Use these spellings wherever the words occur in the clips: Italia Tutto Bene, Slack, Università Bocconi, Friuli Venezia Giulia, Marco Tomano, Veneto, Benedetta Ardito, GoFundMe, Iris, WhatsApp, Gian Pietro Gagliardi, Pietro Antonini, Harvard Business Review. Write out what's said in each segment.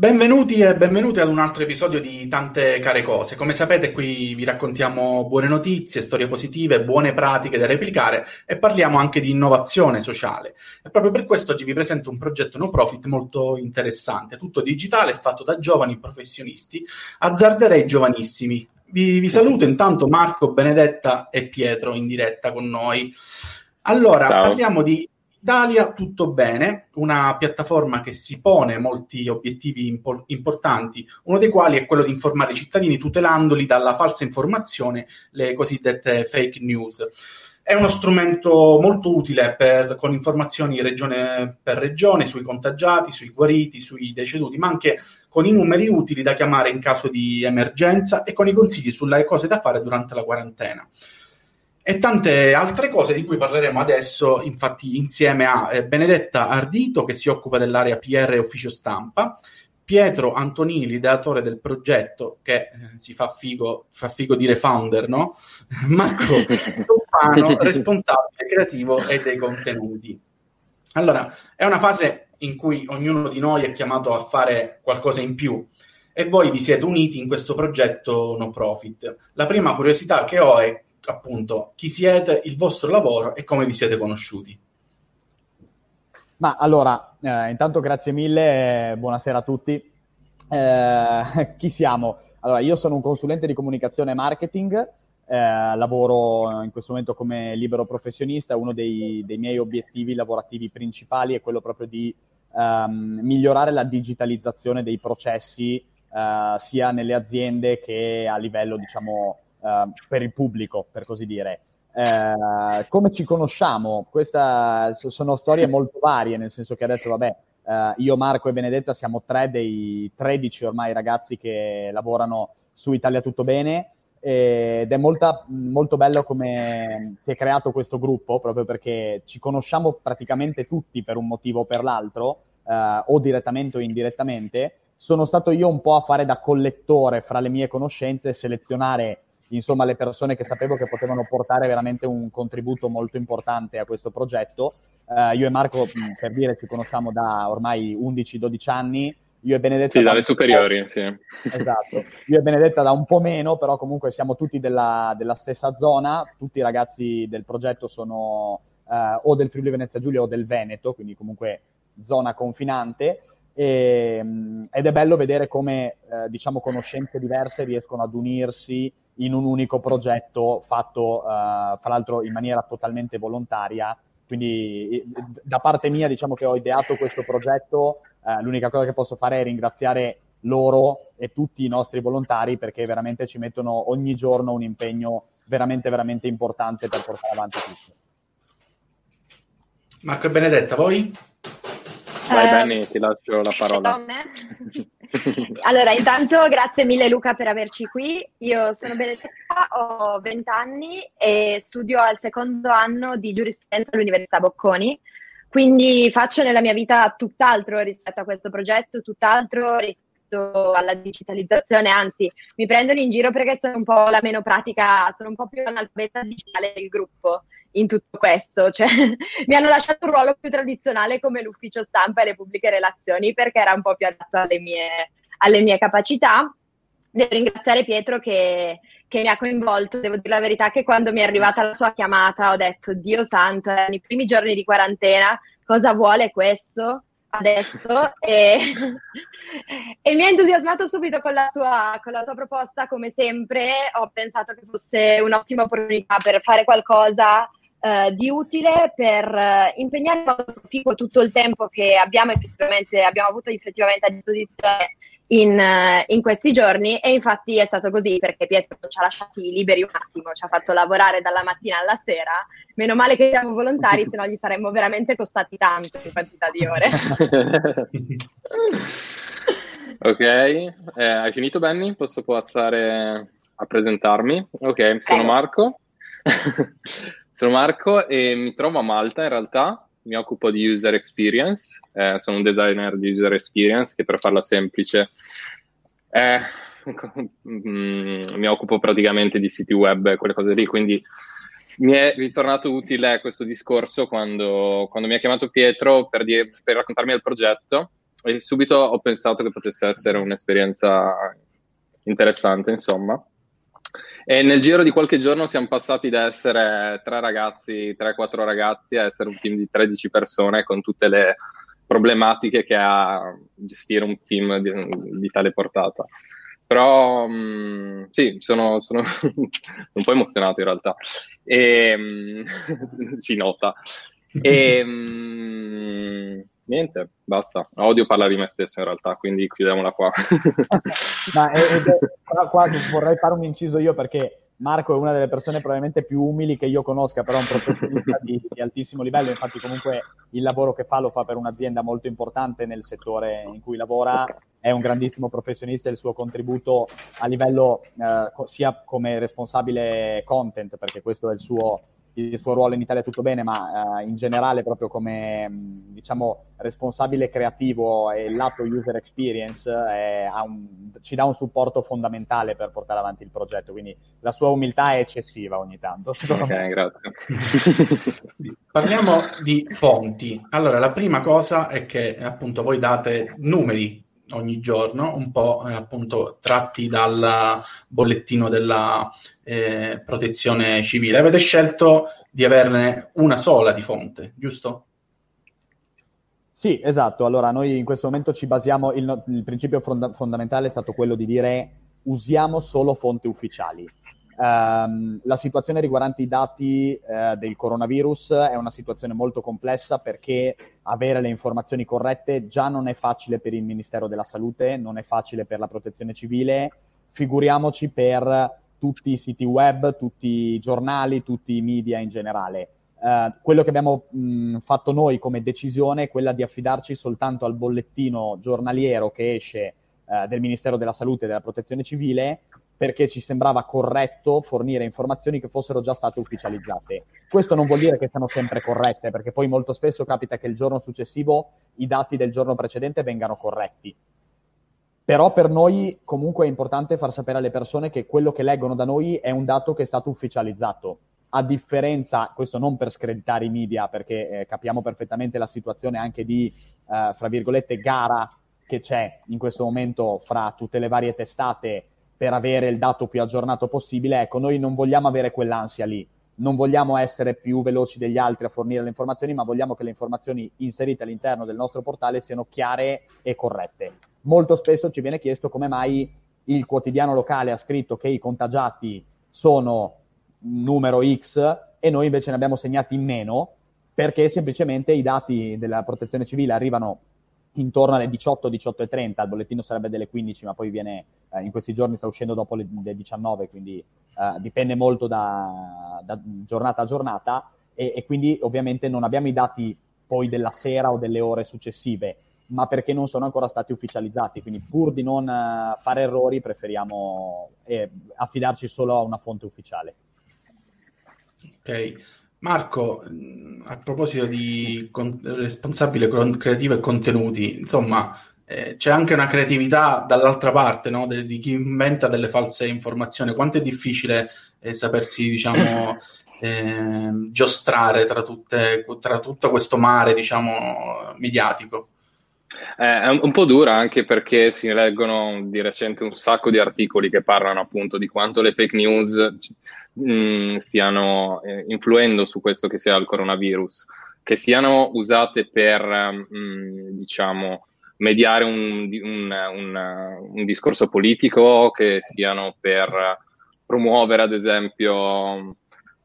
Benvenuti e benvenute ad un altro episodio di Tante Care Cose. Come sapete, qui vi raccontiamo buone notizie, storie positive, buone pratiche da replicare e parliamo anche di innovazione sociale. E proprio per questo oggi vi presento un progetto no profit molto interessante, tutto digitale, fatto da giovani professionisti, azzarderei giovanissimi. Vi saluto intanto Marco, Benedetta e Pietro in diretta con noi. Allora, ciao. Parliamo di Italia Tutto Bene, una piattaforma che si pone molti obiettivi importanti, uno dei quali è quello di informare i cittadini tutelandoli dalla falsa informazione, le cosiddette fake news. È uno strumento molto utile con informazioni regione per regione sui contagiati, sui guariti, sui deceduti, ma anche con i numeri utili da chiamare in caso di emergenza e con i consigli sulle cose da fare durante la quarantena. E tante altre cose di cui parleremo adesso, infatti, insieme a Benedetta Ardito, che si occupa dell'area PR e ufficio stampa, Pietro Antonini, l'ideatore del progetto, che si fa figo dire founder, no? Marco Tomano, responsabile creativo e dei contenuti. Allora, è una fase in cui ognuno di noi è chiamato a fare qualcosa in più, e voi vi siete uniti in questo progetto no profit. La prima curiosità che ho è appunto chi siete, il vostro lavoro e come vi siete conosciuti. Ma allora, intanto grazie mille, buonasera a tutti. Chi siamo? Allora, io sono un consulente di comunicazione e marketing, lavoro in questo momento come libero professionista. Uno dei miei obiettivi lavorativi principali è quello proprio di migliorare la digitalizzazione dei processi sia nelle aziende che a livello, diciamo, per il pubblico, per così dire. Come ci conosciamo? Questa sono storie molto varie, nel senso che adesso, io, Marco e Benedetta siamo tre dei 13 ormai ragazzi che lavorano su Italia Tutto Bene, ed è molto bello come si è creato questo gruppo, proprio perché ci conosciamo praticamente tutti per un motivo o per l'altro, o direttamente o indirettamente. Sono stato io un po' a fare da collettore fra le mie conoscenze e selezionare, insomma, le persone che sapevo che potevano portare veramente un contributo molto importante a questo progetto. Io e Marco, per dire, ci conosciamo da ormai 11-12 anni. Io e Benedetta... Sì, dalle superiori, sì. Esatto. Io e Benedetta da un po' meno, però comunque siamo tutti della stessa zona. Tutti i ragazzi del progetto sono o del Friuli Venezia Giulia o del Veneto, quindi comunque zona confinante. Ed è bello vedere come, diciamo, conoscenze diverse riescono ad unirsi in un unico progetto fatto, fra l'altro, in maniera totalmente volontaria. Quindi da parte mia, diciamo, che ho ideato questo progetto, l'unica cosa che posso fare è ringraziare loro e tutti i nostri volontari, perché veramente ci mettono ogni giorno un impegno veramente, veramente importante per portare avanti tutto. Marco e Benedetta, voi? Vai bene, ti lascio la parola. Allora, intanto grazie mille Luca per averci qui. Io sono Benedetta, ho 20 anni e studio al secondo anno di giurisprudenza all'Università Bocconi, quindi faccio nella mia vita tutt'altro rispetto a questo progetto, tutt'altro rispetto alla digitalizzazione, anzi mi prendono in giro perché sono un po' la meno pratica, sono un po' più analfabeta digitale del gruppo. In tutto questo, cioè, mi hanno lasciato un ruolo più tradizionale come l'ufficio stampa e le pubbliche relazioni, perché era un po' più adatto alle mie capacità. Devo ringraziare Pietro che mi ha coinvolto. Devo dire la verità che quando mi è arrivata la sua chiamata ho detto: Dio santo, nei primi giorni di quarantena, cosa vuole questo adesso? E mi ha entusiasmato subito con la sua proposta. Come sempre ho pensato che fosse un'ottima opportunità per fare qualcosa di utile, per impegnare tutto il tempo che abbiamo avuto effettivamente a disposizione in questi giorni, e infatti è stato così, perché Pietro ci ha lasciati liberi un attimo, ci ha fatto lavorare dalla mattina alla sera. Meno male che siamo volontari, se no gli saremmo veramente costati tanto in quantità di ore. Ok, hai finito Benny? Posso passare a presentarmi? Ok, sono Marco. Sono Marco e mi trovo a Malta, in realtà. Mi occupo di user experience, sono un designer di user experience, che per farla semplice mi occupo praticamente di siti web e quelle cose lì, quindi mi è ritornato utile questo discorso quando mi ha chiamato Pietro per raccontarmi del progetto, e subito ho pensato che potesse essere un'esperienza interessante, insomma. E nel giro di qualche giorno siamo passati da essere 3-4 ragazzi a essere un team di 13 persone, con tutte le problematiche che ha gestire un team di tale portata. Però sì, sono un po' emozionato in realtà, e si nota. E niente, basta. Odio parlare di me stesso in realtà, quindi chiudiamola qua. Ma qua vorrei fare un inciso io, perché Marco è una delle persone probabilmente più umili che io conosca, però è un professionista di altissimo livello. Infatti comunque il lavoro che fa lo fa per un'azienda molto importante nel settore in cui lavora, è un grandissimo professionista e il suo contributo a livello sia come responsabile content, perché questo è il suo ruolo in Italia Tutto Bene, ma in generale proprio come, diciamo, responsabile creativo e lato user experience, ci dà un supporto fondamentale per portare avanti il progetto, quindi la sua umiltà è eccessiva ogni tanto. Ok, grazie. Parliamo di fonti. Allora, la prima cosa è che appunto voi date numeri ogni giorno, un po' appunto tratti dal bollettino della protezione civile. Avete scelto di averne una sola di fonte, giusto? Sì, esatto. Allora, noi in questo momento ci basiamo, il principio fondamentale è stato quello di dire: usiamo solo fonti ufficiali. La situazione riguardante i dati del coronavirus è una situazione molto complessa, perché avere le informazioni corrette già non è facile per il Ministero della Salute, non è facile per la Protezione Civile, figuriamoci per tutti i siti web, tutti i giornali, tutti i media in generale. Quello che abbiamo fatto noi come decisione è quella di affidarci soltanto al bollettino giornaliero che esce del Ministero della Salute e della Protezione Civile, perché ci sembrava corretto fornire informazioni che fossero già state ufficializzate. Questo non vuol dire che siano sempre corrette, perché poi molto spesso capita che il giorno successivo i dati del giorno precedente vengano corretti. Però per noi comunque è importante far sapere alle persone che quello che leggono da noi è un dato che è stato ufficializzato. A differenza, questo non per screditare i media, perché capiamo perfettamente la situazione anche di, fra virgolette, gara che c'è in questo momento fra tutte le varie testate per avere il dato più aggiornato possibile. Ecco, noi non vogliamo avere quell'ansia lì, non vogliamo essere più veloci degli altri a fornire le informazioni, ma vogliamo che le informazioni inserite all'interno del nostro portale siano chiare e corrette. Molto spesso ci viene chiesto come mai il quotidiano locale ha scritto che i contagiati sono numero X e noi invece ne abbiamo segnati in meno, perché semplicemente i dati della Protezione Civile arrivano intorno alle 18:30, il bollettino sarebbe delle 15, ma poi viene in questi giorni sta uscendo dopo le 19, quindi dipende molto da giornata a giornata, e quindi ovviamente non abbiamo i dati poi della sera o delle ore successive, ma perché non sono ancora stati ufficializzati, quindi pur di non fare errori preferiamo affidarci solo a una fonte ufficiale. Ok. Marco, a proposito di responsabile creativo e contenuti, insomma, c'è anche una creatività dall'altra parte, no? Di chi inventa delle false informazioni. Quanto è difficile sapersi, diciamo, giostrare tra tutto questo mare, diciamo, mediatico? È un po' dura, anche perché si leggono di recente un sacco di articoli che parlano appunto di quanto le fake news stiano influendo su questo che sia il coronavirus, che siano usate per diciamo mediare un discorso politico, che siano per promuovere ad esempio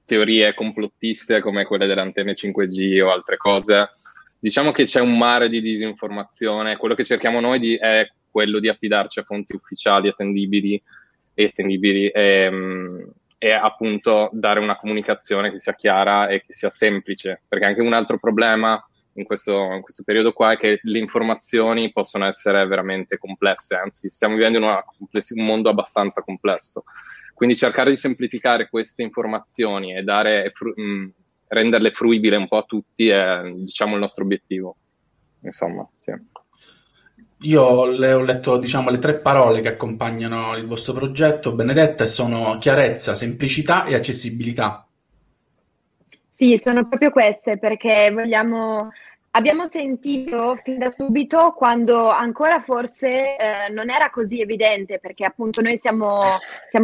teorie complottiste come quelle delle antenne 5G o altre cose. Diciamo che c'è un mare di disinformazione. Quello che cerchiamo noi è quello di affidarci a fonti ufficiali, attendibili e appunto dare una comunicazione che sia chiara e che sia semplice, perché anche un altro problema in questo periodo qua è che le informazioni possono essere veramente complesse, anzi stiamo vivendo in un mondo abbastanza complesso, quindi cercare di semplificare queste informazioni e dare renderle fruibile un po' a tutti è, diciamo, il nostro obiettivo, insomma, sì. Io ho letto, diciamo, le tre parole che accompagnano il vostro progetto, Benedetta, e sono chiarezza, semplicità e accessibilità. Sì, sono proprio queste, perché vogliamo Abbiamo sentito fin da subito, quando ancora forse non era così evidente, perché appunto noi siamo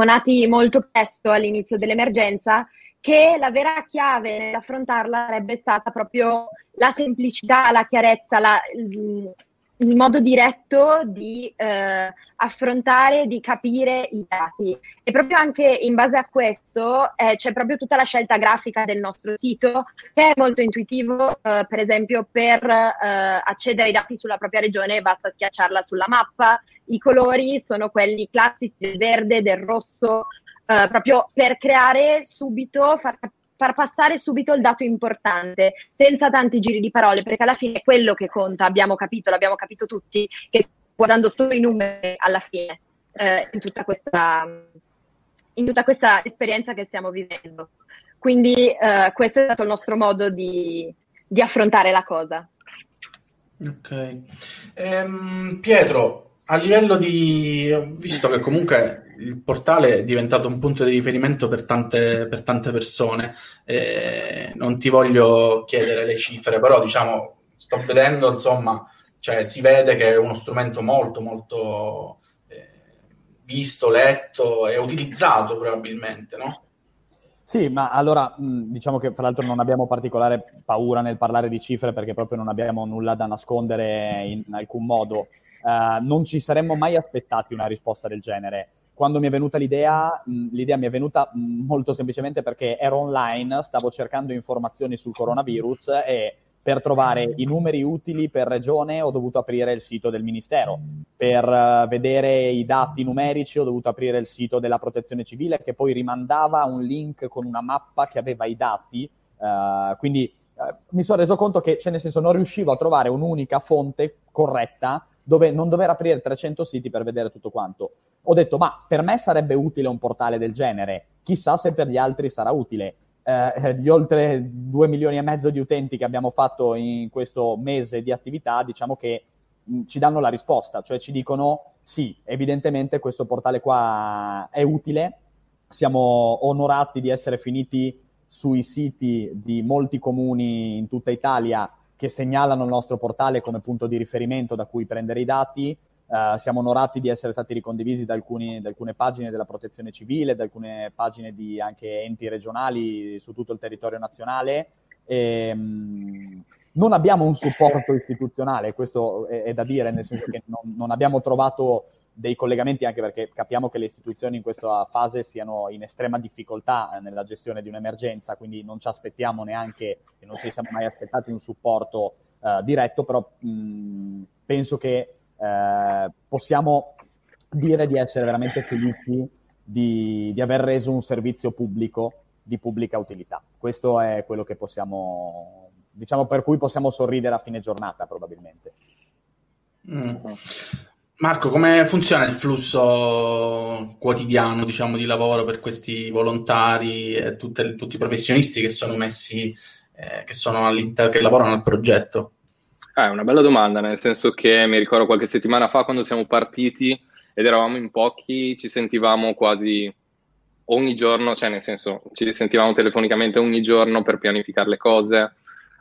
nati molto presto all'inizio dell'emergenza, che la vera chiave nell'affrontarla sarebbe stata proprio la semplicità, la chiarezza, il modo diretto di affrontare, di capire i dati. E proprio anche in base a questo c'è proprio tutta la scelta grafica del nostro sito, che è molto intuitivo. Per esempio, per accedere ai dati sulla propria regione basta schiacciarla sulla mappa. I colori sono quelli classici del verde, del rosso, proprio per creare subito, far passare subito il dato importante, senza tanti giri di parole, perché alla fine è quello che conta. L'abbiamo capito tutti, che guardando solo i numeri alla fine, in tutta questa esperienza che stiamo vivendo. Quindi questo è stato il nostro modo di affrontare la cosa. Ok. Pietro, a livello di... ho visto che comunque il portale è diventato un punto di riferimento per tante persone. Non ti voglio chiedere le cifre, però diciamo, sto vedendo, insomma, cioè, si vede che è uno strumento molto, molto visto, letto e utilizzato probabilmente, no? Sì, ma allora diciamo che, fra l'altro, non abbiamo particolare paura nel parlare di cifre, perché proprio non abbiamo nulla da nascondere in alcun modo. Non ci saremmo mai aspettati una risposta del genere. Quando mi è venuta l'idea mi è venuta molto semplicemente perché ero online, stavo cercando informazioni sul coronavirus e per trovare i numeri utili per regione ho dovuto aprire il sito del Ministero, per vedere i dati numerici ho dovuto aprire il sito della Protezione Civile, che poi rimandava un link con una mappa che aveva i dati, quindi mi sono reso conto che, cioè, nel senso, non riuscivo a trovare un'unica fonte corretta dove non dover aprire 300 siti per vedere tutto quanto. Ho detto, ma per me sarebbe utile un portale del genere, chissà se per gli altri sarà utile. Gli oltre 2,5 milioni di utenti che abbiamo fatto in questo mese di attività, diciamo che ci danno la risposta, cioè ci dicono sì, evidentemente questo portale qua è utile, siamo onorati di essere finiti sui siti di molti comuni in tutta Italia che segnalano il nostro portale come punto di riferimento da cui prendere i dati. Siamo onorati di essere stati ricondivisi da alcune pagine della Protezione Civile, da alcune pagine di anche enti regionali su tutto il territorio nazionale. Non abbiamo un supporto istituzionale, questo è da dire, nel senso che non abbiamo trovato dei collegamenti, anche perché capiamo che le istituzioni in questa fase siano in estrema difficoltà nella gestione di un'emergenza, quindi non ci aspettiamo neanche, e non ci siamo mai aspettati, un supporto diretto, però penso che possiamo dire di essere veramente felici di aver reso un servizio pubblico di pubblica utilità. Questo è quello che possiamo, diciamo, per cui possiamo sorridere a fine giornata, probabilmente. Marco, come funziona il flusso quotidiano, diciamo, di lavoro per questi volontari e tutti i professionisti che sono messi, che lavorano al progetto? È una bella domanda, nel senso che mi ricordo qualche settimana fa, quando siamo partiti ed eravamo in pochi, ci sentivamo quasi ogni giorno, cioè, nel senso, ci sentivamo telefonicamente ogni giorno per pianificare le cose.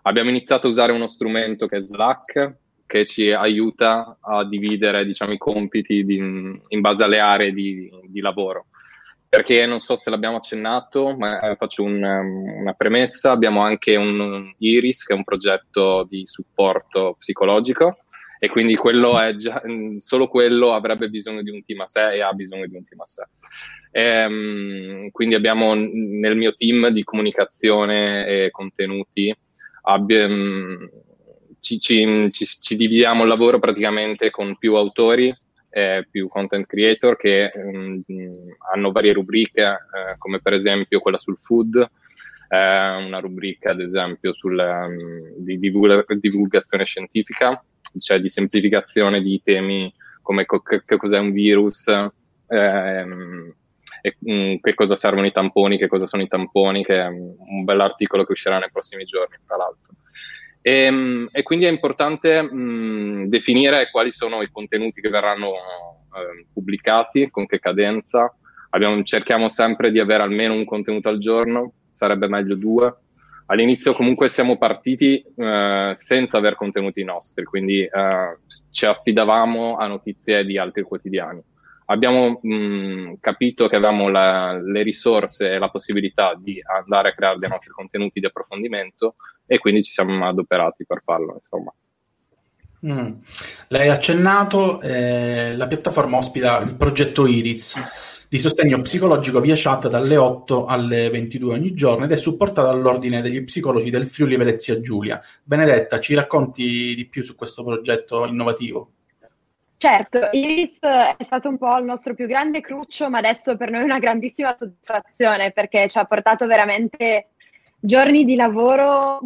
Abbiamo iniziato a usare uno strumento che è Slack, che ci aiuta a dividere, diciamo, i compiti in base alle aree di lavoro. Perché non so se l'abbiamo accennato, ma faccio una premessa: abbiamo anche un Iris, che è un progetto di supporto psicologico, e quindi quello è già, solo quello avrebbe bisogno di un team a sé e ha bisogno di un team a sé. Quindi abbiamo nel mio team di comunicazione e contenuti Ci dividiamo il lavoro praticamente con più autori, più content creator che hanno varie rubriche, come per esempio quella sul food, una rubrica ad esempio di divulgazione scientifica, cioè di semplificazione di temi come che cos'è un virus, che cosa servono i tamponi, che cosa sono i tamponi, che è un bell'articolo che uscirà nei prossimi giorni, tra l'altro. E quindi è importante definire quali sono i contenuti che verranno pubblicati, con che cadenza. Cerchiamo sempre di avere almeno un contenuto al giorno, sarebbe meglio 2, all'inizio comunque siamo partiti senza aver contenuti nostri, quindi ci affidavamo a notizie di altri quotidiani. Abbiamo capito che avevamo le risorse e la possibilità di andare a creare dei nostri contenuti di approfondimento e quindi ci siamo adoperati per farlo, insomma. Lei ha accennato, la piattaforma ospita il progetto Iris di sostegno psicologico via chat dalle 8 alle 22 ogni giorno ed è supportata dall'ordine degli psicologi del Friuli Venezia Giulia. Benedetta, ci racconti di più su questo progetto innovativo? Certo, Iris è stato un po' il nostro più grande cruccio, ma adesso per noi è una grandissima soddisfazione perché ci ha portato veramente giorni di lavoro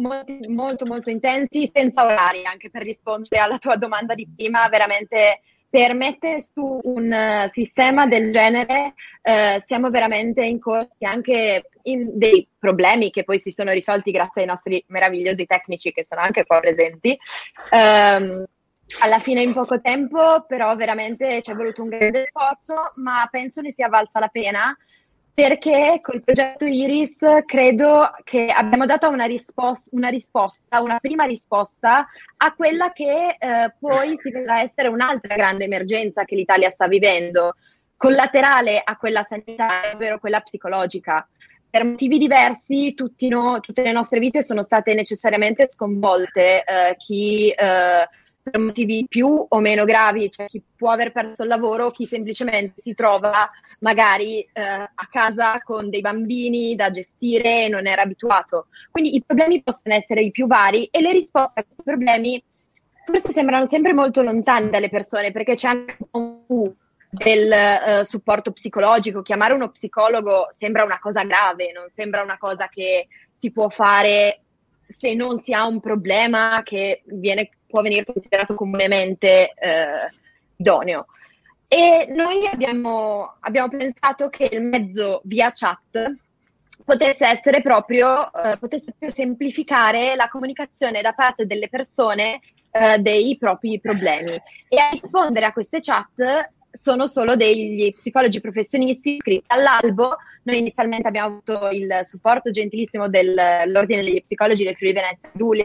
molto intensi, senza orari, anche per rispondere alla tua domanda di prima, veramente per mettere su un sistema del genere siamo veramente incorsi anche in dei problemi che poi si sono risolti grazie ai nostri meravigliosi tecnici che sono anche qua presenti. Alla fine in poco tempo, però veramente ci è voluto un grande sforzo, ma penso ne sia valsa la pena perché col progetto Iris credo che abbiamo dato una prima risposta a quella che poi si vedrà essere un'altra grande emergenza che l'Italia sta vivendo, collaterale a quella sanitaria, ovvero quella psicologica. Per motivi diversi tutte le nostre vite sono state necessariamente sconvolte, per motivi più o meno gravi, cioè chi può aver perso il lavoro, chi semplicemente si trova magari a casa con dei bambini da gestire e non era abituato. Quindi i problemi possono essere i più vari e le risposte a questi problemi forse sembrano sempre molto lontane dalle persone perché c'è anche un po' del supporto psicologico. Chiamare uno psicologo sembra una cosa grave, non sembra una cosa che si può fare se non si ha un problema che può venire considerato comunemente idoneo. E noi abbiamo pensato che il mezzo via chat potesse semplificare la comunicazione da parte delle persone dei propri problemi. E a rispondere a queste chat sono solo degli psicologi professionisti iscritti all'albo. Noi inizialmente abbiamo avuto il supporto gentilissimo dell'Ordine degli Psicologi del Friuli Venezia Giulia,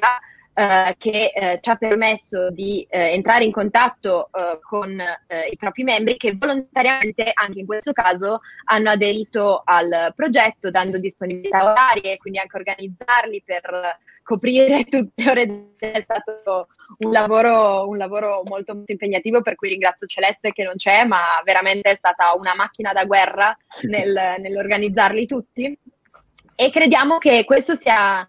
che ci ha permesso di entrare in contatto con i propri membri che volontariamente, anche in questo caso, hanno aderito al progetto dando disponibilità orarie, quindi anche organizzarli per coprire tutte le ore. È stato un lavoro molto, molto impegnativo, per cui ringrazio Celeste che non c'è, ma veramente è stata una macchina da guerra nell'organizzarli tutti e crediamo che questo sia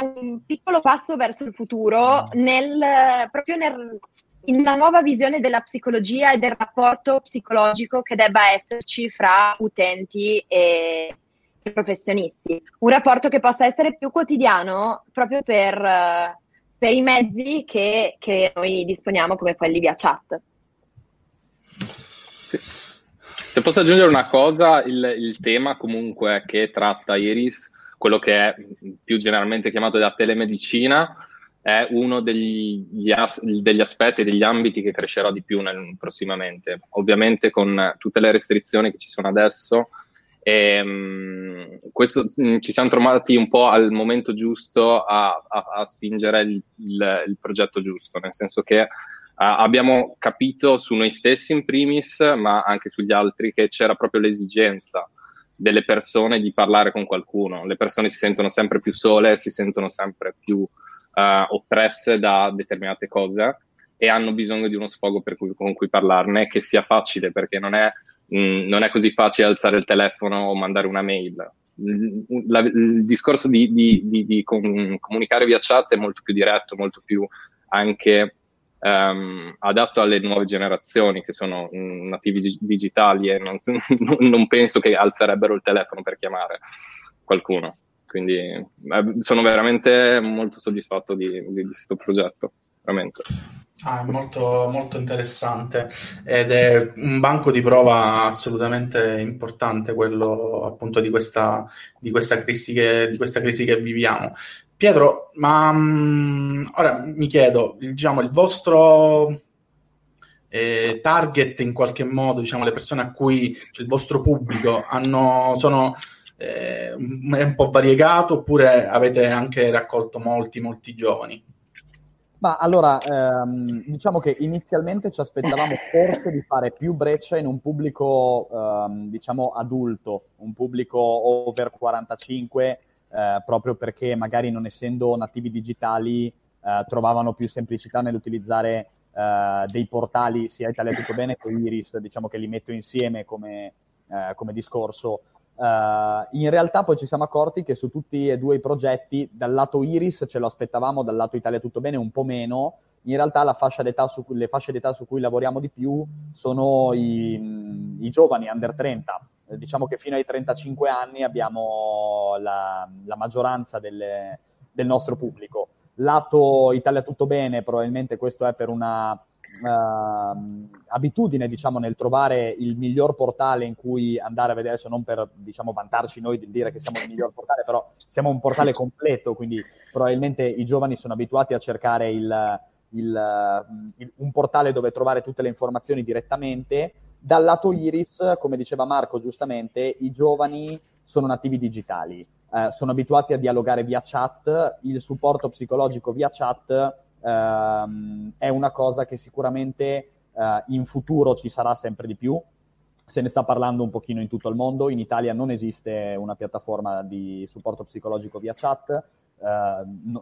un piccolo passo verso il futuro in una nuova visione della psicologia e del rapporto psicologico che debba esserci fra utenti e professionisti, un rapporto che possa essere più quotidiano proprio per i mezzi che noi disponiamo come quelli via chat. Sì. Se posso aggiungere una cosa, il tema comunque che tratta Iris, quello che è più generalmente chiamato la telemedicina, è uno degli aspetti e degli ambiti che crescerà di più prossimamente. Ovviamente con tutte le restrizioni che ci sono adesso, ci siamo trovati un po' al momento giusto a spingere il progetto giusto, nel senso che abbiamo capito su noi stessi in primis, ma anche sugli altri, che c'era proprio l'esigenza delle persone di parlare con qualcuno. Le persone si sentono sempre più sole, si sentono sempre più oppresse da determinate cose e hanno bisogno di uno sfogo con cui parlarne, che sia facile, perché non è così facile alzare il telefono o mandare una mail. Il discorso di comunicare via chat è molto più diretto, molto più anche adatto alle nuove generazioni che sono nativi digitali e non penso che alzerebbero il telefono per chiamare qualcuno, quindi sono veramente molto soddisfatto di questo progetto, veramente. Ah, molto, molto interessante ed è un banco di prova assolutamente importante quello appunto di questa crisi che viviamo. Pietro, ma ora mi chiedo, diciamo, il vostro target in qualche modo, diciamo, le persone a cui, cioè il vostro pubblico, sono è un po' variegato, oppure avete anche raccolto molti giovani? Ma allora, diciamo che inizialmente ci aspettavamo forse di fare più breccia in un pubblico, diciamo, adulto, un pubblico over 45, proprio perché magari non essendo nativi digitali trovavano più semplicità nell'utilizzare dei portali, sia Italia Tutto Bene che Iris, diciamo che li metto insieme come discorso. In realtà poi ci siamo accorti che su tutti e due i progetti, dal lato Iris ce lo aspettavamo, dal lato Italia Tutto Bene un po' meno. In realtà le fasce d'età su cui lavoriamo di più sono i giovani under 30. Diciamo che fino ai 35 anni abbiamo la maggioranza del nostro pubblico. Lato Italia Tutto Bene, probabilmente questo è per una abitudine, diciamo, nel trovare il miglior portale in cui andare a vedere, adesso non per, diciamo, vantarci noi di dire che siamo il miglior portale, però siamo un portale completo, quindi probabilmente i giovani sono abituati a cercare un portale dove trovare tutte le informazioni direttamente. Dal lato Iris, come diceva Marco giustamente, i giovani sono nativi digitali, sono abituati a dialogare via chat, il supporto psicologico via chat è una cosa che sicuramente in futuro ci sarà sempre di più. Se ne sta parlando un pochino in tutto il mondo. In Italia non esiste una piattaforma di supporto psicologico via chat,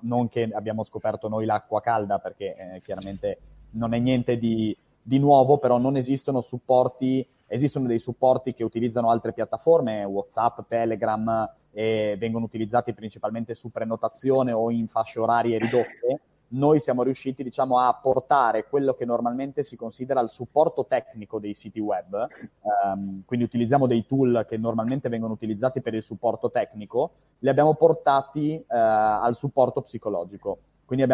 non che abbiamo scoperto noi l'acqua calda, perché chiaramente non è niente di nuovo, però non esistono supporti, esistono dei supporti che utilizzano altre piattaforme, WhatsApp, Telegram, e vengono utilizzati principalmente su prenotazione o in fasce orarie ridotte. Noi siamo riusciti, diciamo, a portare quello che normalmente si considera il supporto tecnico dei siti web, quindi utilizziamo dei tool che normalmente vengono utilizzati per il supporto tecnico, li abbiamo portati al supporto psicologico. Quindi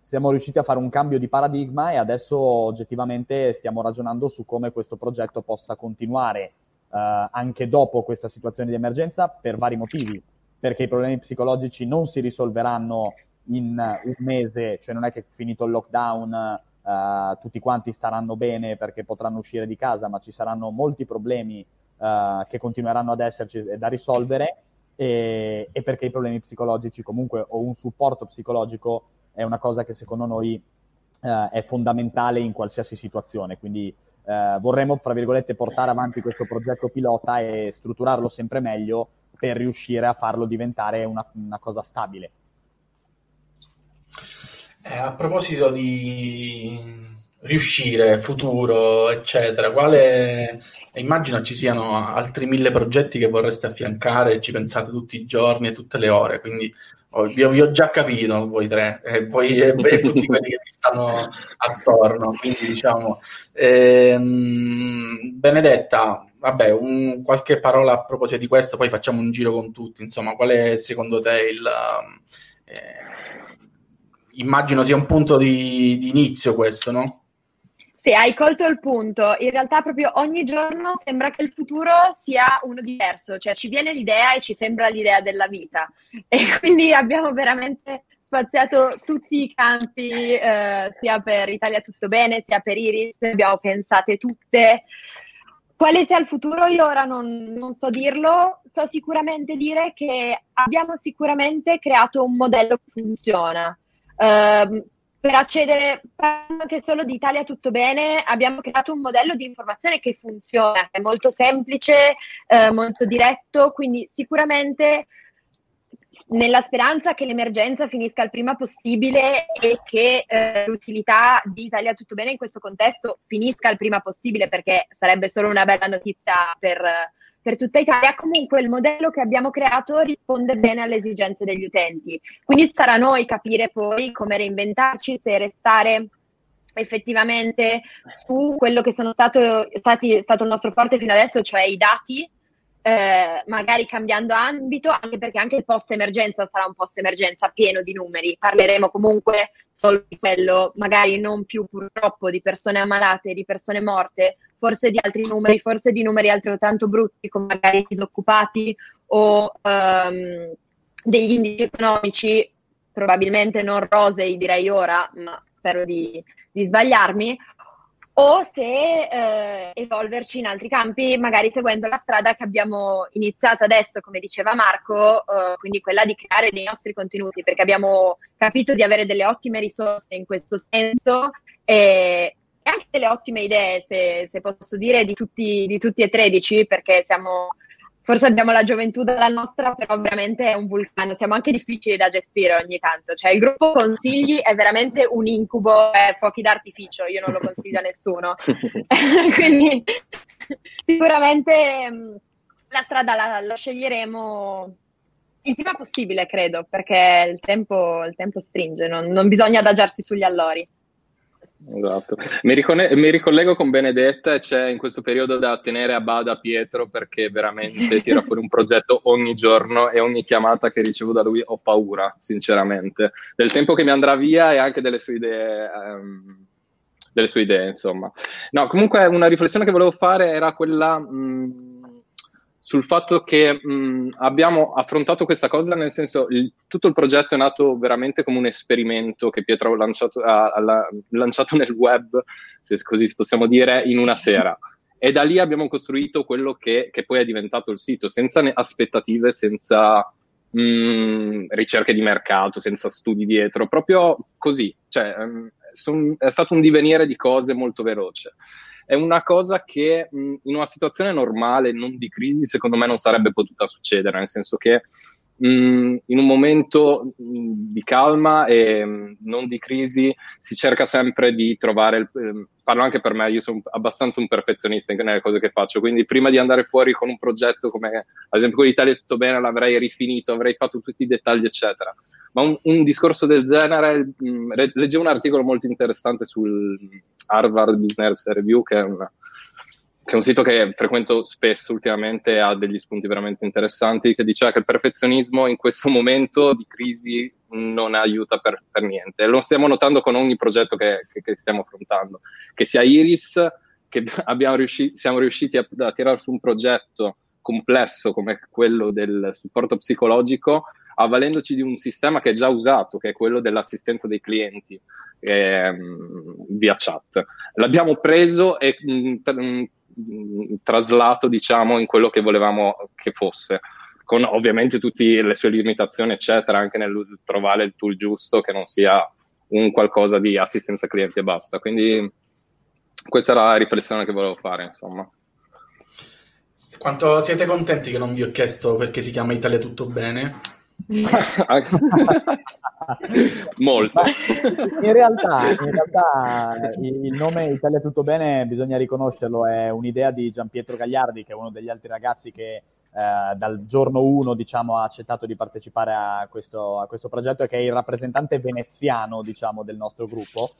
siamo riusciti a fare un cambio di paradigma e adesso oggettivamente stiamo ragionando su come questo progetto possa continuare anche dopo questa situazione di emergenza, per vari motivi, perché i problemi psicologici non si risolveranno in un mese, cioè non è che finito il lockdown tutti quanti staranno bene perché potranno uscire di casa, ma ci saranno molti problemi che continueranno ad esserci e da risolvere, e perché i problemi psicologici comunque, o un supporto psicologico, è una cosa che secondo noi è fondamentale in qualsiasi situazione. Quindi vorremmo, tra virgolette, portare avanti questo progetto pilota e strutturarlo sempre meglio per riuscire a farlo diventare una cosa stabile. A proposito di riuscire, futuro, eccetera, immagino ci siano altri 1000 progetti che vorreste affiancare, ci pensate tutti i giorni e tutte le ore, quindi vi ho già capito voi tre, e voi e tutti quelli che vi stanno attorno, quindi diciamo, Benedetta, vabbè, qualche parola a proposito di questo, poi facciamo un giro con tutti, insomma, qual è secondo te il... immagino sia un punto di inizio questo, no? Sì, hai colto il punto. In realtà proprio ogni giorno sembra che il futuro sia uno diverso, cioè ci viene l'idea e ci sembra l'idea della vita. E quindi abbiamo veramente spaziato tutti i campi, sia per Italia Tutto Bene, sia per Iris, abbiamo pensate tutte. Quale sia il futuro? Io ora non so dirlo, so sicuramente dire che abbiamo sicuramente creato un modello che funziona. Per accedere, parlando anche solo di Italia Tutto Bene, abbiamo creato un modello di informazione che funziona, è molto semplice, molto diretto, quindi sicuramente nella speranza che l'emergenza finisca il prima possibile e che l'utilità di Italia Tutto Bene in questo contesto finisca il prima possibile, perché sarebbe solo una bella notizia per tutta Italia, comunque il modello che abbiamo creato risponde bene alle esigenze degli utenti. Quindi sarà noi capire poi come reinventarci, se restare effettivamente su quello che è stato il nostro forte fino adesso, cioè i dati, magari cambiando ambito, anche perché anche il post-emergenza sarà un post-emergenza pieno di numeri. Parleremo comunque solo di quello, magari non più purtroppo di persone ammalate, di persone morte, forse di altri numeri, forse di numeri altrettanto brutti, come magari disoccupati o degli indici economici, probabilmente non rosei direi ora, ma spero di sbagliarmi. o se evolverci in altri campi, magari seguendo la strada che abbiamo iniziato adesso, come diceva Marco, quindi quella di creare dei nostri contenuti, perché abbiamo capito di avere delle ottime risorse in questo senso e anche delle ottime idee, se posso dire, di tutti e 13, perché forse abbiamo la gioventù dalla nostra, però veramente è un vulcano, siamo anche difficili da gestire ogni tanto, cioè il gruppo consigli è veramente un incubo, è fuochi d'artificio, io non lo consiglio a nessuno, quindi sicuramente la strada la sceglieremo il prima possibile, credo, perché il tempo stringe, non bisogna adagiarsi sugli allori. Esatto. Mi ricollego con Benedetta, c'è in questo periodo da tenere a bada Pietro, perché veramente tira fuori un progetto ogni giorno e ogni chiamata che ricevo da lui ho paura, sinceramente, del tempo che mi andrà via e anche delle sue idee, insomma. No, comunque una riflessione che volevo fare era quella sul fatto che abbiamo affrontato questa cosa, nel senso tutto il progetto è nato veramente come un esperimento che Pietro ha lanciato nel web, se così possiamo dire, in una sera. E da lì abbiamo costruito quello che poi è diventato il sito, senza aspettative, senza ricerche di mercato, senza studi dietro, proprio così. Cioè, è stato un divenire di cose molto veloce. È una cosa che in una situazione normale, non di crisi, secondo me non sarebbe potuta succedere, nel senso che in un momento di calma e non di crisi si cerca sempre di trovare, parlo anche per me, io sono abbastanza un perfezionista nelle cose che faccio, quindi prima di andare fuori con un progetto come ad esempio quello di Italia Tutto Bene l'avrei rifinito, avrei fatto tutti i dettagli eccetera, ma un discorso del genere, leggevo un articolo molto interessante sul Harvard Business Review, che è un sito che frequento spesso ultimamente, ha degli spunti veramente interessanti, che diceva che il perfezionismo in questo momento di crisi non aiuta per niente. Lo stiamo notando con ogni progetto che stiamo affrontando, che sia Iris, che siamo riusciti a tirar su un progetto complesso come quello del supporto psicologico, avvalendoci di un sistema che è già usato, che è quello dell'assistenza dei clienti via chat. L'abbiamo preso e traslato, diciamo, in quello che volevamo che fosse, con ovviamente tutte le sue limitazioni eccetera, anche nel trovare il tool giusto, che non sia un qualcosa di assistenza clienti e basta. Quindi questa era la riflessione che volevo fare, insomma. Quanto siete contenti che non vi ho chiesto perché si chiama Italia Tutto Bene? Molto. In realtà il nome Italia Tutto Bene, bisogna riconoscerlo, è un'idea di Gian Pietro Gagliardi, che è uno degli altri ragazzi che dal giorno 1, diciamo, ha accettato di partecipare a questo progetto, e che è il rappresentante veneziano, diciamo, del nostro gruppo.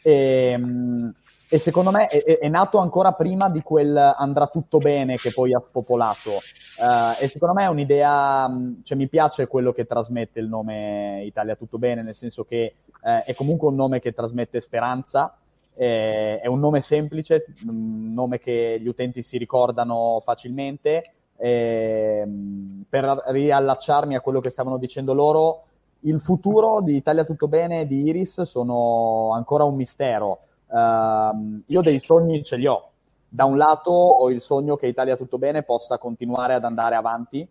E secondo me è nato ancora prima di quel andrà tutto bene che poi ha spopolato. E secondo me è un'idea, cioè mi piace quello che trasmette il nome Italia Tutto Bene, nel senso che è comunque un nome che trasmette speranza, è un nome semplice, un nome che gli utenti si ricordano facilmente. Per riallacciarmi a quello che stavano dicendo loro, il futuro di Italia Tutto Bene e di Iris sono ancora un mistero. Io dei sogni ce li ho. Da un lato ho il sogno che Italia Tutto Bene possa continuare ad andare avanti,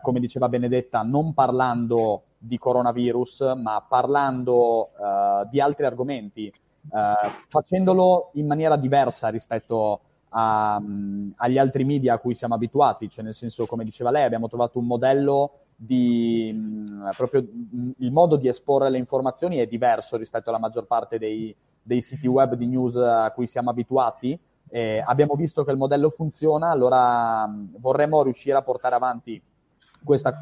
come diceva Benedetta, non parlando di coronavirus, ma parlando di altri argomenti, facendolo in maniera diversa rispetto agli altri media a cui siamo abituati. Cioè, nel senso, come diceva lei, abbiamo trovato un modello di proprio il modo di esporre le informazioni è diverso rispetto alla maggior parte dei siti web di news a cui siamo abituati. Abbiamo visto che il modello funziona, allora vorremmo riuscire a portare avanti questa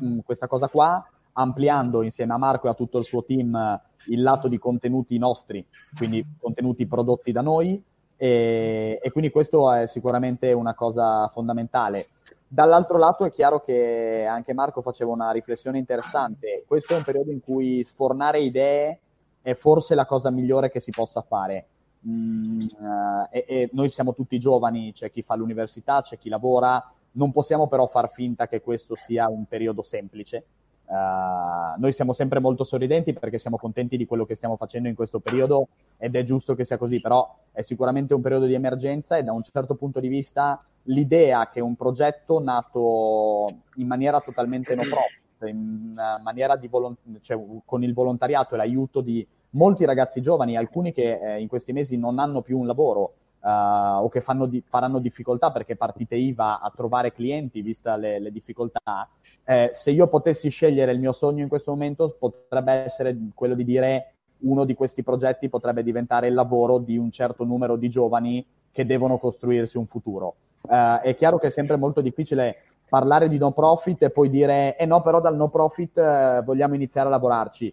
cosa qua, ampliando insieme a Marco e a tutto il suo team il lato di contenuti nostri, quindi contenuti prodotti da noi, e quindi questo è sicuramente una cosa fondamentale. Dall'altro lato è chiaro che anche Marco faceva una riflessione interessante. Questo è un periodo in cui sfornare idee è forse la cosa migliore che si possa fare, e noi siamo tutti giovani, c'è chi fa l'università, c'è chi lavora, non possiamo però far finta che questo sia un periodo semplice, Noi siamo sempre molto sorridenti perché siamo contenti di quello che stiamo facendo in questo periodo ed è giusto che sia così, però è sicuramente un periodo di emergenza e da un certo punto di vista l'idea che un progetto nato in maniera totalmente no profit, in maniera di con il volontariato e l'aiuto di molti ragazzi giovani, alcuni che in questi mesi non hanno più un lavoro o che faranno difficoltà perché partite IVA a trovare clienti vista le difficoltà, se io potessi scegliere il mio sogno in questo momento potrebbe essere quello di dire uno di questi progetti potrebbe diventare il lavoro di un certo numero di giovani che devono costruirsi un futuro. È chiaro che è sempre molto difficile parlare di no profit e poi dire no però dal no profit vogliamo iniziare a lavorarci.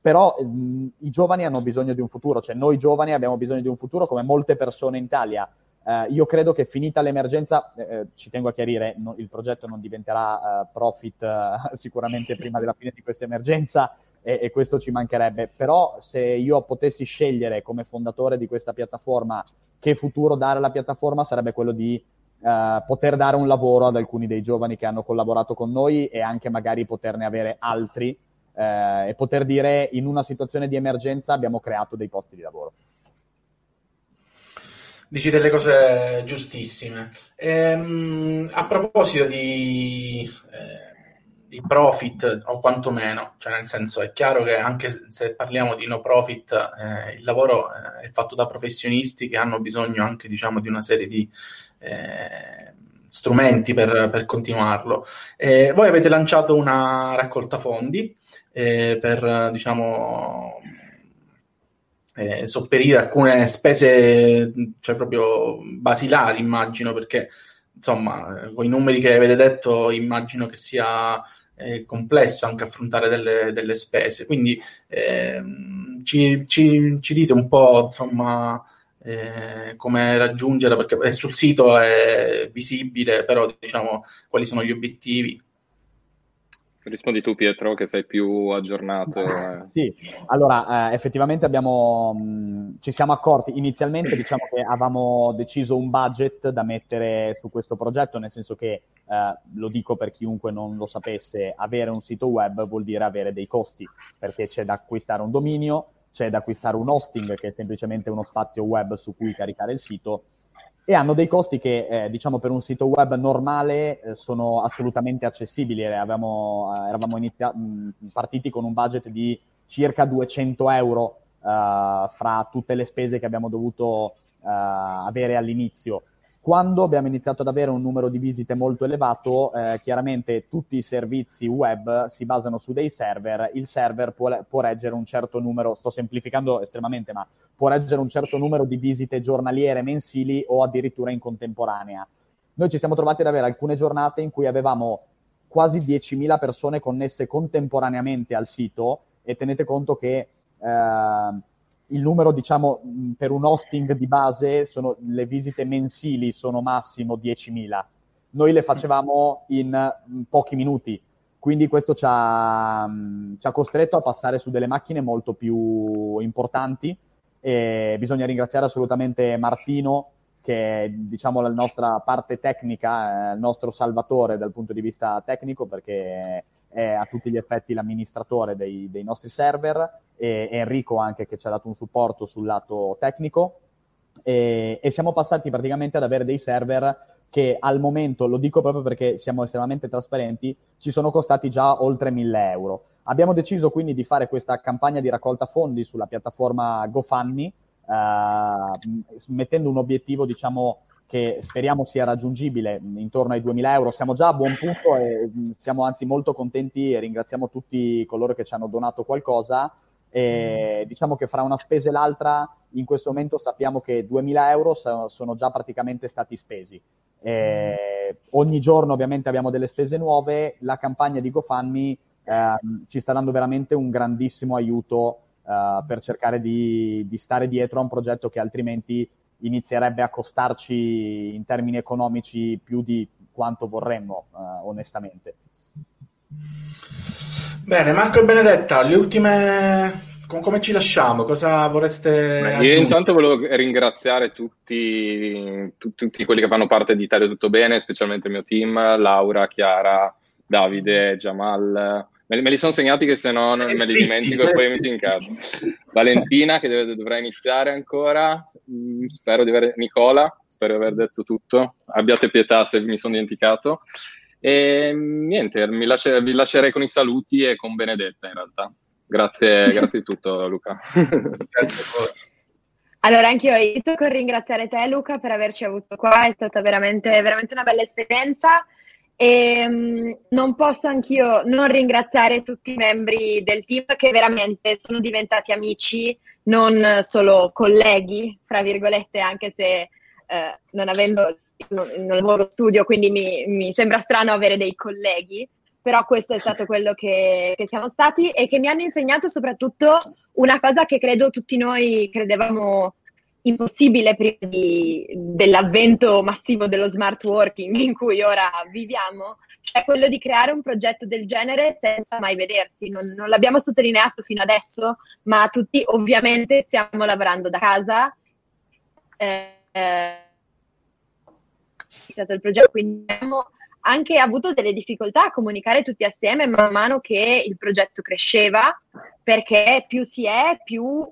Però i giovani hanno bisogno di un futuro, cioè noi giovani abbiamo bisogno di un futuro come molte persone in Italia. Io credo che finita l'emergenza, ci tengo a chiarire, il progetto non diventerà profit sicuramente prima della fine di questa emergenza e questo ci mancherebbe, però se io potessi scegliere come fondatore di questa piattaforma che futuro dare alla piattaforma sarebbe quello di poter dare un lavoro ad alcuni dei giovani che hanno collaborato con noi e anche magari poterne avere altri. E poter dire in una situazione di emergenza abbiamo creato dei posti di lavoro. Dici delle cose giustissime. A proposito di profit o quantomeno, cioè nel senso è chiaro che anche se parliamo di no profit, il lavoro è fatto da professionisti che hanno bisogno anche diciamo di una serie di strumenti per continuarlo. Voi avete lanciato una raccolta fondi per diciamo sopperire alcune spese, cioè proprio basilari immagino, perché insomma con i numeri che avete detto immagino che sia complesso anche affrontare delle spese, quindi ci dite un po' insomma come raggiungere, perché sul sito è visibile, però diciamo quali sono gli obiettivi. Rispondi tu Pietro che sei più aggiornato. Sì, allora effettivamente ci siamo accorti inizialmente, diciamo che avevamo deciso un budget da mettere su questo progetto, nel senso che lo dico per chiunque non lo sapesse, avere un sito web vuol dire avere dei costi, perché c'è da acquistare un dominio, c'è da acquistare un hosting che è semplicemente uno spazio web su cui caricare il sito, e hanno dei costi che diciamo per un sito web normale sono assolutamente accessibili. Eravamo partiti con un budget di circa 200 euro fra tutte le spese che abbiamo dovuto avere all'inizio. Quando abbiamo iniziato ad avere un numero di visite molto elevato, chiaramente tutti i servizi web si basano su dei server, il server può reggere un certo numero, sto semplificando estremamente, ma può reggere un certo numero di visite giornaliere, mensili o addirittura in contemporanea. Noi ci siamo trovati ad avere alcune giornate in cui avevamo quasi 10.000 persone connesse contemporaneamente al sito, e tenete conto che il numero, diciamo, per un hosting di base, le visite mensili sono massimo 10.000. Noi le facevamo in pochi minuti, quindi questo ci ha costretto a passare su delle macchine molto più importanti, e bisogna ringraziare assolutamente Martino, che è, diciamo, la nostra parte tecnica, il nostro salvatore dal punto di vista tecnico, perché è a tutti gli effetti l'amministratore dei nostri server, e Enrico anche, che ci ha dato un supporto sul lato tecnico, e siamo passati praticamente ad avere dei server che al momento, lo dico proprio perché siamo estremamente trasparenti, ci sono costati già oltre 1.000 euro. Abbiamo deciso quindi di fare questa campagna di raccolta fondi sulla piattaforma GoFundMe, mettendo un obiettivo, diciamo, che speriamo sia raggiungibile intorno ai 2.000 euro. Siamo già a buon punto e siamo anzi molto contenti e ringraziamo tutti coloro che ci hanno donato qualcosa. E diciamo che fra una spesa e l'altra in questo momento sappiamo che 2.000 euro sono già praticamente stati spesi. Ogni giorno ovviamente abbiamo delle spese nuove. La campagna di GoFundMe ci sta dando veramente un grandissimo aiuto per cercare di stare dietro a un progetto che altrimenti inizierebbe a costarci in termini economici più di quanto vorremmo, onestamente. Bene, Marco e Benedetta, le ultime, come ci lasciamo? Cosa vorreste aggiungere? Io intanto volevo ringraziare tutti quelli che fanno parte di Italia Tutto Bene, specialmente il mio team, Laura, Chiara, Davide, Jamal, Me li sono segnati che se no me li dimentico e poi mi si incappa. Valentina, che dovrà iniziare ancora, Nicola, spero di aver detto tutto, abbiate pietà se mi sono dimenticato. E niente, vi lascerei con i saluti e con Benedetta in realtà. Grazie di tutto, Luca. Grazie a voi. Allora, anche io inizio con ringraziare te, Luca, per averci avuto qua, è stata veramente una bella esperienza. E non posso anch'io non ringraziare tutti i membri del team, che veramente sono diventati amici, non solo colleghi, fra virgolette, anche se non avendo un lavoro studio, quindi mi sembra strano avere dei colleghi, però questo è stato quello che siamo stati e che mi hanno insegnato soprattutto una cosa che credo tutti noi credevamo impossibile prima dell'avvento massivo dello smart working in cui ora viviamo, cioè quello di creare un progetto del genere senza mai vedersi. Non l'abbiamo sottolineato fino adesso, ma tutti ovviamente stiamo lavorando da casa, è stato il progetto, quindi abbiamo anche avuto delle difficoltà a comunicare tutti assieme man mano che il progetto cresceva, perché più si è, più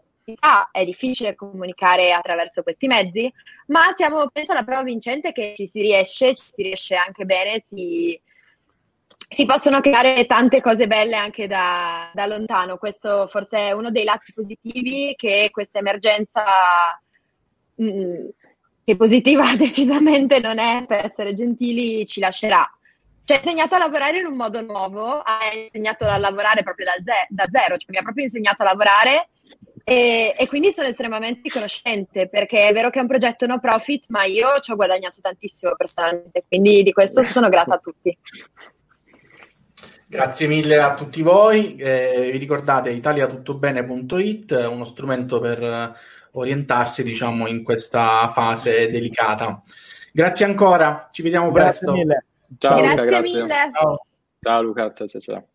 è difficile comunicare attraverso questi mezzi, ma siamo, penso, alla prova vincente che ci si riesce anche bene, si possono creare tante cose belle anche da lontano. Questo forse è uno dei lati positivi che questa emergenza, che positiva decisamente non è, per essere gentili, ci lascerà. Ci ha insegnato a lavorare in un modo nuovo, ha insegnato a lavorare proprio da zero, cioè mi ha proprio insegnato a lavorare. E quindi sono estremamente riconoscente, perché è vero che è un progetto no profit, ma io ci ho guadagnato tantissimo personalmente, quindi di questo sono grata a tutti. Grazie mille a tutti voi, vi ricordate italiatuttobene.it, uno strumento per orientarsi, diciamo, in questa fase delicata. Grazie ancora, ci vediamo presto. Grazie mille. Ciao, Luca, grazie. Mille. Ciao Luca, ciao.